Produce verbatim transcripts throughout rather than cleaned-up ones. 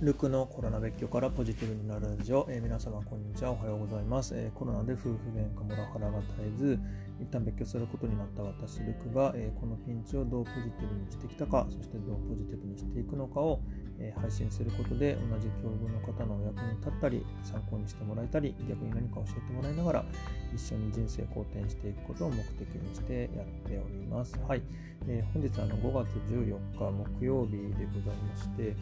ルクのコロナ別居からポジティブになるラジオ、えー、皆様こんにちは、おはようございます。えー、コロナで夫婦喧嘩モラハラが絶えず一旦別居することになった私ルクが、えー、このピンチをどうポジティブにしてきたか、そしてどうポジティブにしていくのかを、えー、配信することで同じ境遇の方のお役に立ったり参考にしてもらえたり、逆に何か教えてもらいながら一緒に人生好転していくことを目的にしてやっております。はい、えー、本日あのごがつじゅうよっか木曜日でございまして、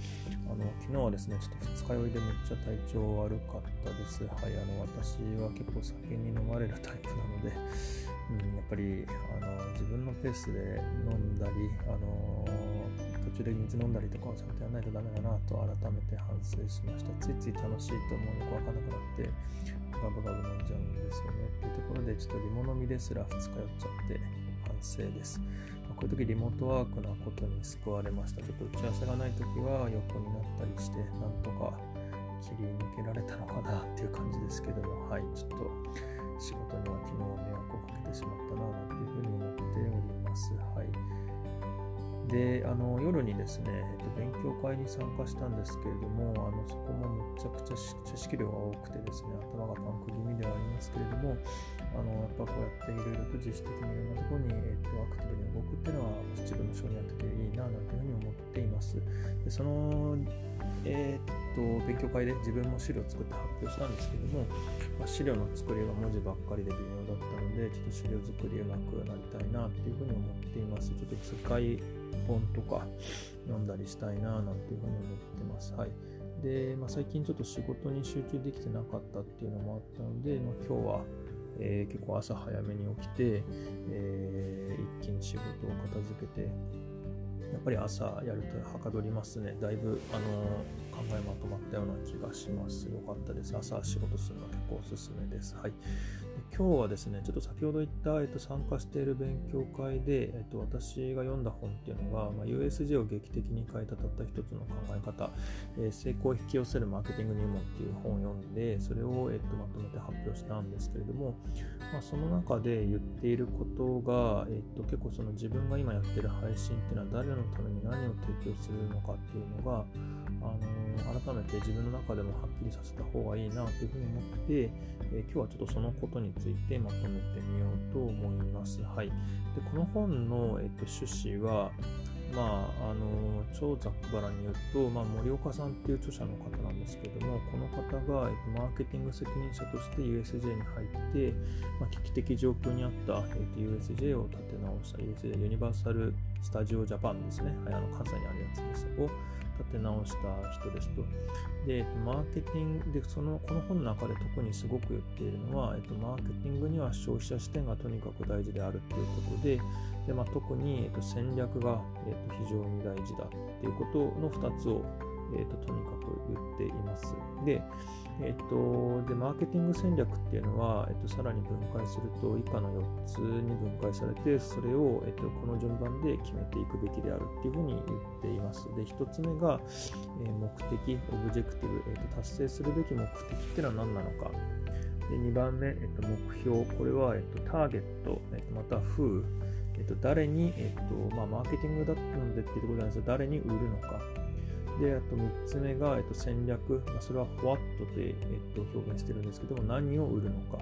あの昨日はですね、ちょっと二日酔いでめっちゃ体調悪かったです。はい、あの私は結構酒に飲まれるタイプなので、うん、やっぱりあの自分のペースで飲んだり、あの途中で水飲んだりとかをちゃんとやらないとダメだなと改めて反省しました。ついつい楽しいと思うのがわからなくなってガブガブ飲んじゃうんですよね。というところでちょっとリモ飲みですら二日酔っちゃって反省です。こういう時リモートワークなことに救われました。ちょっと打ち合わせがない時は横になったりして、なんとか切り抜けられたのかなっていう感じですけども、はい、ちょっと仕事には昨日迷惑をかけてしまったなっていうふうに思っております。はい。で、あの夜にですね、勉強会に参加したんですけれども、あのそこもめちゃくちゃ知識量が多くてですね、頭がパンク気味ではありますけれども、あのやっぱこうやっていろいろと自主的にいろんなところに、えー、とアクティブに動くっていうのは自分の性に合ってていいななんていうふうに思っています。でその、えー、と勉強会で自分も資料を作って発表したんですけども、まあ、資料の作りは文字ばっかりで微妙だったので、ちょっと資料作りうまくなりたいなっていうふうに思っています。ちょっと使い本とか読んだりしたいななんていうふうに思ってます。はい。で、まあ、最近ちょっと仕事に集中できてなかったっていうのもあったので、まあ、今日はえー、結構朝早めに起きて、えー、一気に仕事を片付けて、やっぱり朝やるとはかどりますね。だいぶ、あのー、考えまとまったような気がします。よかったです。朝仕事するのは結構おすすめです。はい。で今日はですね、ちょっと先ほど言った、えっと、参加している勉強会で、えっと、私が読んだ本っていうのが、まあ、ユーエスジェー を劇的に変えたたった一つの考え方、えー、成功を引き寄せるマーケティング入門っていう本を読んで、それを、えっと、まとめて発表したんですけれども、まあ、その中で言っていることが、えっと、結構その自分が今やってる配信っていうのは誰のために何を提供するのかっていうのが、あのー、改めて自分の中でもはっきりさせた方がいいなというふうに思って、えー、今日はちょっとそのことについてまとめてみようと思います。はい。でこの本の、えー、と趣旨は、まああのー、超ざっくばらに言うと、まあ、森岡さんっていう著者の方なんですけども、この方が、えー、とマーケティング責任者として ユーエスジェー に入って、まあ、危機的状況にあった、えー、と ユーエスジェー を立て直した ユーエスジェー ユニバーサルスタジオジャパンですね、はい、あの関西にあるやつですを立て直した人ですと。でマーケティングでそのこの本の中で特にすごく言っているのは、えっと、マーケティングには消費者視点がとにかく大事であるということで、で、まあ、特に、えっと、戦略が、えっと、非常に大事だということのふたつを、えっと、とにかく言っています。で、えっと、でマーケティング戦略っていうのは、えっと、さらに分解すると以下のよっつに分解されて、それを、えっと、この順番で決めていくべきであるっていうふうに言っています。で、ひとつめが、えー、目的、オブジェクティブ、えっと、達成するべき目的っていうのは何なのか。で、にばんめ、えっと、目標、これは、えっと、ターゲット、えっと、またWho、えっと、誰に、えっとまあ、マーケティングだったのでっていうことなんですが、誰に売るのか。で、あとみっつめが、えっと、戦略、まあ、それは What で、えっと、表現してるんですけども、何を売るのか。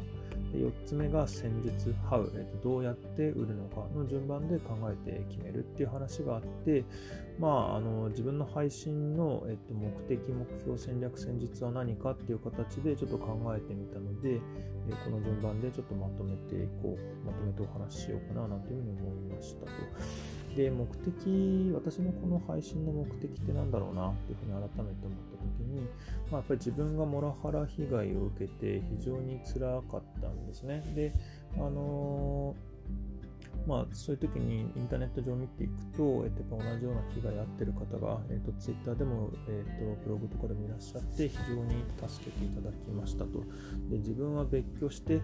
でよっつめが戦術、How、えっと、どうやって売るのかの順番で考えて決めるっていう話があって、まあ、あの自分の配信の、えっと、目的、目標、戦略、戦術は何かっていう形でちょっと考えてみたので、えこの順番でちょっとまとめていこう、まとめてお話ししようかななんていうふうに思いましたと。で目的、私のこの配信の目的って何だろうなっていうふうに改めて思った時に、まあ、やっぱり自分がモラハラ被害を受けて非常に辛かったんですね。で、あのーまあ、そういう時にインターネット上見ていくと、えっと、やっぱ同じような被害あってる方が、えっと、ツイッターでも、えっと、ブログとかでもいらっしゃって非常に助けていただきましたと。で自分は別居して、えっ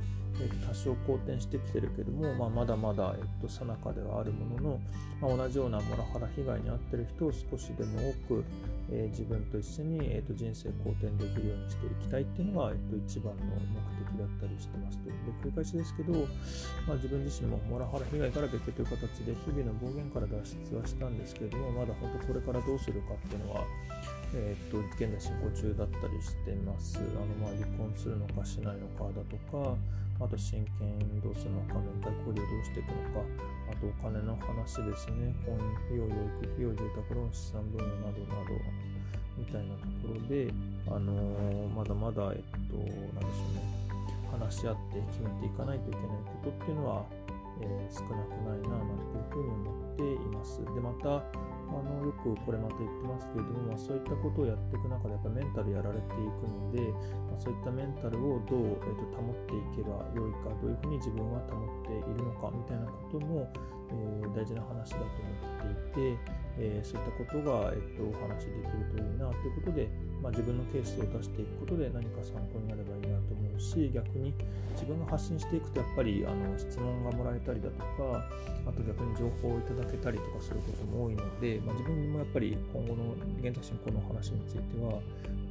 と、多少好転してきてるけども、まあ、まだまだ、えっと、最中ではあるものの、まあ、同じようなモラハラ被害に遭ってる人を少しでも多く、えー、自分と一緒に、えっと、人生好転できるようにしていきたいっていうのが、えっと、一番の目的だったりしてますと。で繰り返しですけど、まあ、自分自身もモラハラ被害から別居という形で日々の暴言から脱出はしたんですけれども、まだ本当これからどうするかっていうのは、えー、っと現在進行中だったりしてます。あのまあ離婚するのかしないのかだとか、あと親権どうするのか、明太子料どうしていくのか、あとお金の話ですね、婚姻費用、養育費用、住宅ローン、資産分与などなどみたいなところで、あのー、まだまだえっとなんでしょうね、話し合って決めていかないといけないことっていうのは、えー、少なくないななんていうふうに思っています。でまたあのよくこれまた言ってますけれども、まあ、そういったことをやっていく中でやっぱメンタルやられていくので、まあ、そういったメンタルをどう、えー、と保っていけばよいか、どういうふうに自分は保っているのかみたいなことも、えー、大事な話だと思っていて、えー、そういったことが、えー、とお話できるといいなということで、まあ、自分のケースを出していくことで何か参考になればいいなと思うし、逆に自分が発信していくとやっぱりあの質問がもらえたりだとか、あと逆に情報をいただけたりとかすることも多いので、まあ、自分もやっぱり今後の現在進行の話については、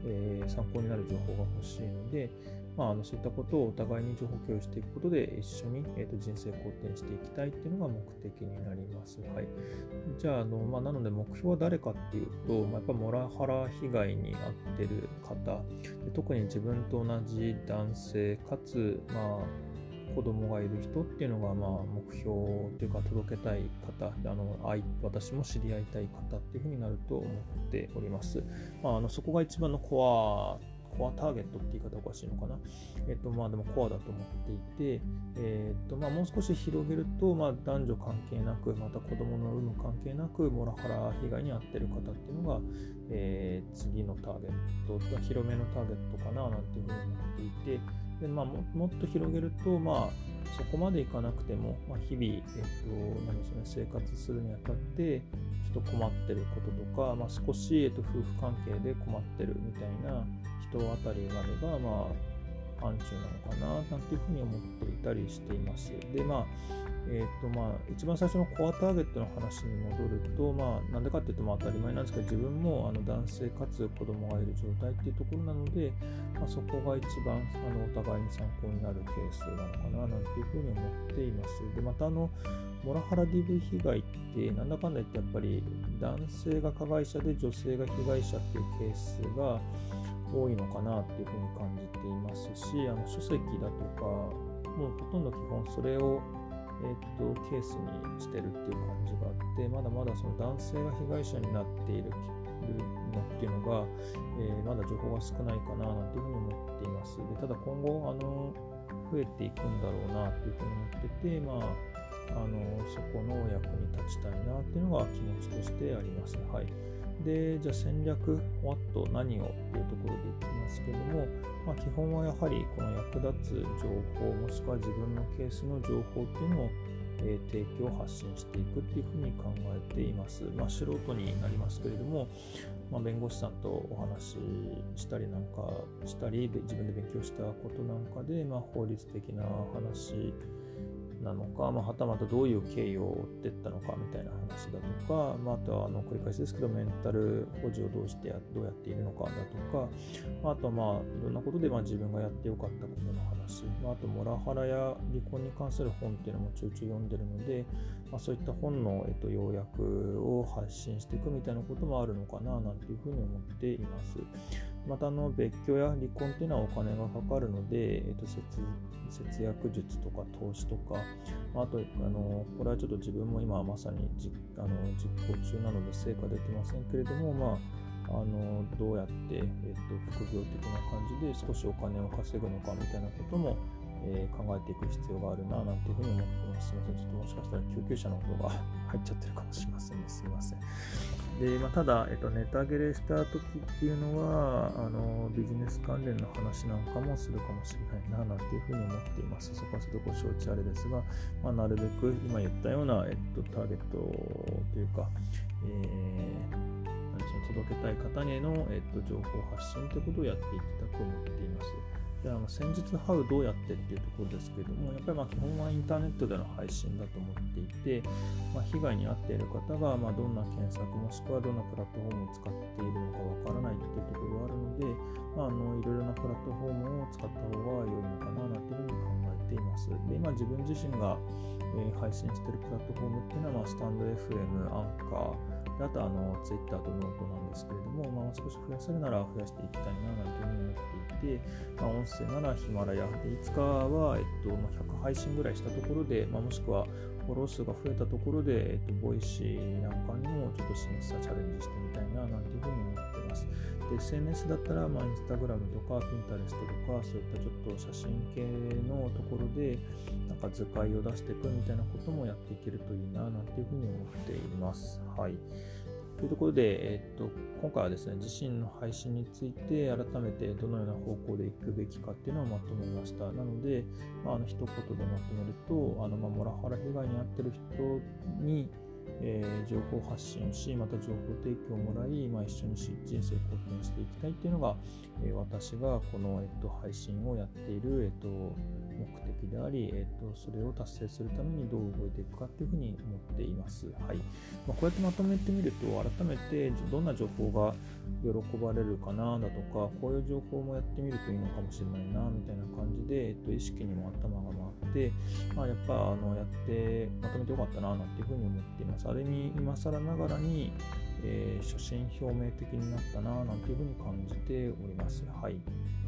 えー、参考になる情報が欲しいので、まあ、あのそういったことをお互いに情報共有していくことで一緒に、えー、と人生好転していきたいっていうのが目的になります。はい、じゃあ、あの、まあ、なので目標は誰かっていうと、まあ、やっぱモラハラ被害に遭ってる方で、特に自分と同じ男性かつ、まあ子供がいる人っていうのがまあ目標というか届けたい方、あの私も知り合いたい方っていうふうになると思っております。まあ、あのそこが一番のコアコアターゲットって言い方おかしいのかな、えっとまあでもコアだと思っていて、えっとまあもう少し広げると、まあ男女関係なく、また子供の有無関係なくモラハラ被害に遭ってる方っていうのが、えー、次のターゲット、広めのターゲットかななんていうふうに思っていて、でまあ、も, もっと広げると、まあ、そこまでいかなくても、まあ、日々、えっとなんですね、生活するにあたってちょっと困ってることとか、まあ、少し、えっと、夫婦関係で困ってるみたいな人あたりまでが、まあ、範疇なのかななんていうふうに思っていたりしています。で、まあえーとまあ、一番最初のコアターゲットの話に戻ると、まあ、なんでかっていうと、まあ当たり前なんですけど、自分もあの男性かつ子供がいる状態っていうところなので、まあ、そこが一番あのお互いに参考になるケースなのかななんていうふうに思っています。でまたあのモラハラ ディーブイ 被害ってなんだかんだ言ってやっぱり男性が加害者で女性が被害者っていうケースが多いのかなっていうふうに感じていますし、あの書籍だとかもうほとんど基本それをえー、とケースにしてるっていう感じがあって、まだまだその男性が被害者になっているのっていうのが、えー、まだ情報が少ないかななんていうふうに思っています。でただ今後あの増えていくんだろうなっていうふうに思ってて、まあ、あのそこの役に立ちたいなっていうのが気持ちとしてあります。はい、でじゃあ戦略 what 何をっていうところで言ってますけども、まあ、基本はやはりこの役立つ情報もしくは自分のケースの情報っていうのを、えー、提供発信していくっていうふうに考えています。まあ、素人になりますけれども、まあ、弁護士さんとお話ししたりなんかしたりで自分で勉強したことなんかで、まあ、法律的な話なのか、まあ、はたまたどういう経緯を追っていったのかみたいな話だとか、まあ、あとはあの繰り返しですけどメンタル保持をどうしてやどうやっているのかだとか、まあ、あとはまあいろんなことでまあ自分がやってよかったことの話、まあ、あとモラハラや離婚に関する本っていうのもちょいちょい読んでるので、まあ、そういった本のえっと要約を発信していくみたいなこともあるのかななんていうふうに思っています。またあの別居や離婚っていうのはお金がかかるので、えっと、節, 節約術とか投資とか、あとあのこれはちょっと自分も今まさにじあの実行中なので成果できませんけれども、まあ、あのどうやって、えっと、副業的な感じで少しお金を稼ぐのかみたいなことも、えー、考えていく必要があるななんていうふうに思ってます。すみません、ちょっともしかしたら救急車の音が入っちゃってるかもしれませんね。すみません。でまあ、ただ、えっと、ネタ切れした時っていうのはあのビジネス関連の話なんかもするかもしれないななんていうふうに思っています。そこはちょっとご承知あれですが、まあ、なるべく今言ったような、えっと、ターゲットというか、えー届けたい方への、えっと、情報発信ということをやっていきたく思っています。であの先日ハウどうやってっていうところですけれども、やっぱりまあ基本はインターネットでの配信だと思っていて、まあ、被害に遭っている方がまあどんな検索もしくはどんなプラットフォームを使っているのかわからないっていうところがあるので、まあ、あのいろいろなプラットフォームを使った方が良いのかななんていうふうに考えています。っています。で、今自分自身が、えー、配信しているプラットフォームっていうのは、スタンド エフエム、アンカー、あとあの Twitter とノートなんですけれども、まあ、少し増やせるなら増やしていきたいななんて思っていて、まあ、音声ならヒマラヤで、いつかは、えっとまあ、ひゃく配信ぐらいしたところで、まあ、もしくはフォロー数が増えたところで、えっと、ボイシーなんかにもちょっと審査チャレンジしてみたいななんていうふうに思っています。で、エスエヌエス だったら、まあ、Instagram とか Pinterest とか、そういったちょっと写真系のところで、なんか図解を出していくみたいなこともやっていけるといいななんていうふうに思っています。はい。というところで、えっと、今回はですね、自身の配信について改めてどのような方向でいくべきかっていうのをまとめました。なので、まあ、あの一言でまとめると、あのまあモラハラ被害に遭ってる人に、えー、情報発信をし、また情報提供をもらい、まあ、一緒に人生を貢献していきたいっていうのが、えー、私がこの、えっと、配信をやっている、えっと、目的であり、えっと、それを達成するためにどう動いていくかっていうふうに思っています。はい。まあ、こうやってまとめてみると、改めてどんな情報が喜ばれるかなだとか、こういう情報もやってみるといいのかもしれないなみたいな感じで、えっと、意識にも頭が回って、まあ、やっぱあのやってまとめてよかったななんていうふうに思っています。ある意味今更ながらに、えー、初心表明的になったななんていうふうに感じております。はい。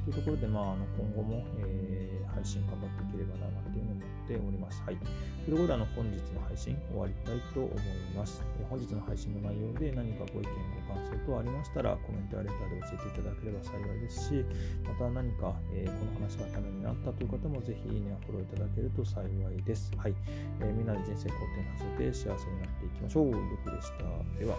というところで、まあ、あの今後も、えー、配信頑張っていければななんていうふうに思っております。はい。ということで、あの本日の配信終わりたいと思います。えー、本日の配信の内容で何かご意見ご感想等ありましたらコメントやレターで教えていただければ幸いですし、また何か、えー、この話がためになったという方もぜひいいねやフォローいただけると幸いです。はい。えー、みんなで人生肯定させて幸せになっていきましょう。ゆうきでした。では。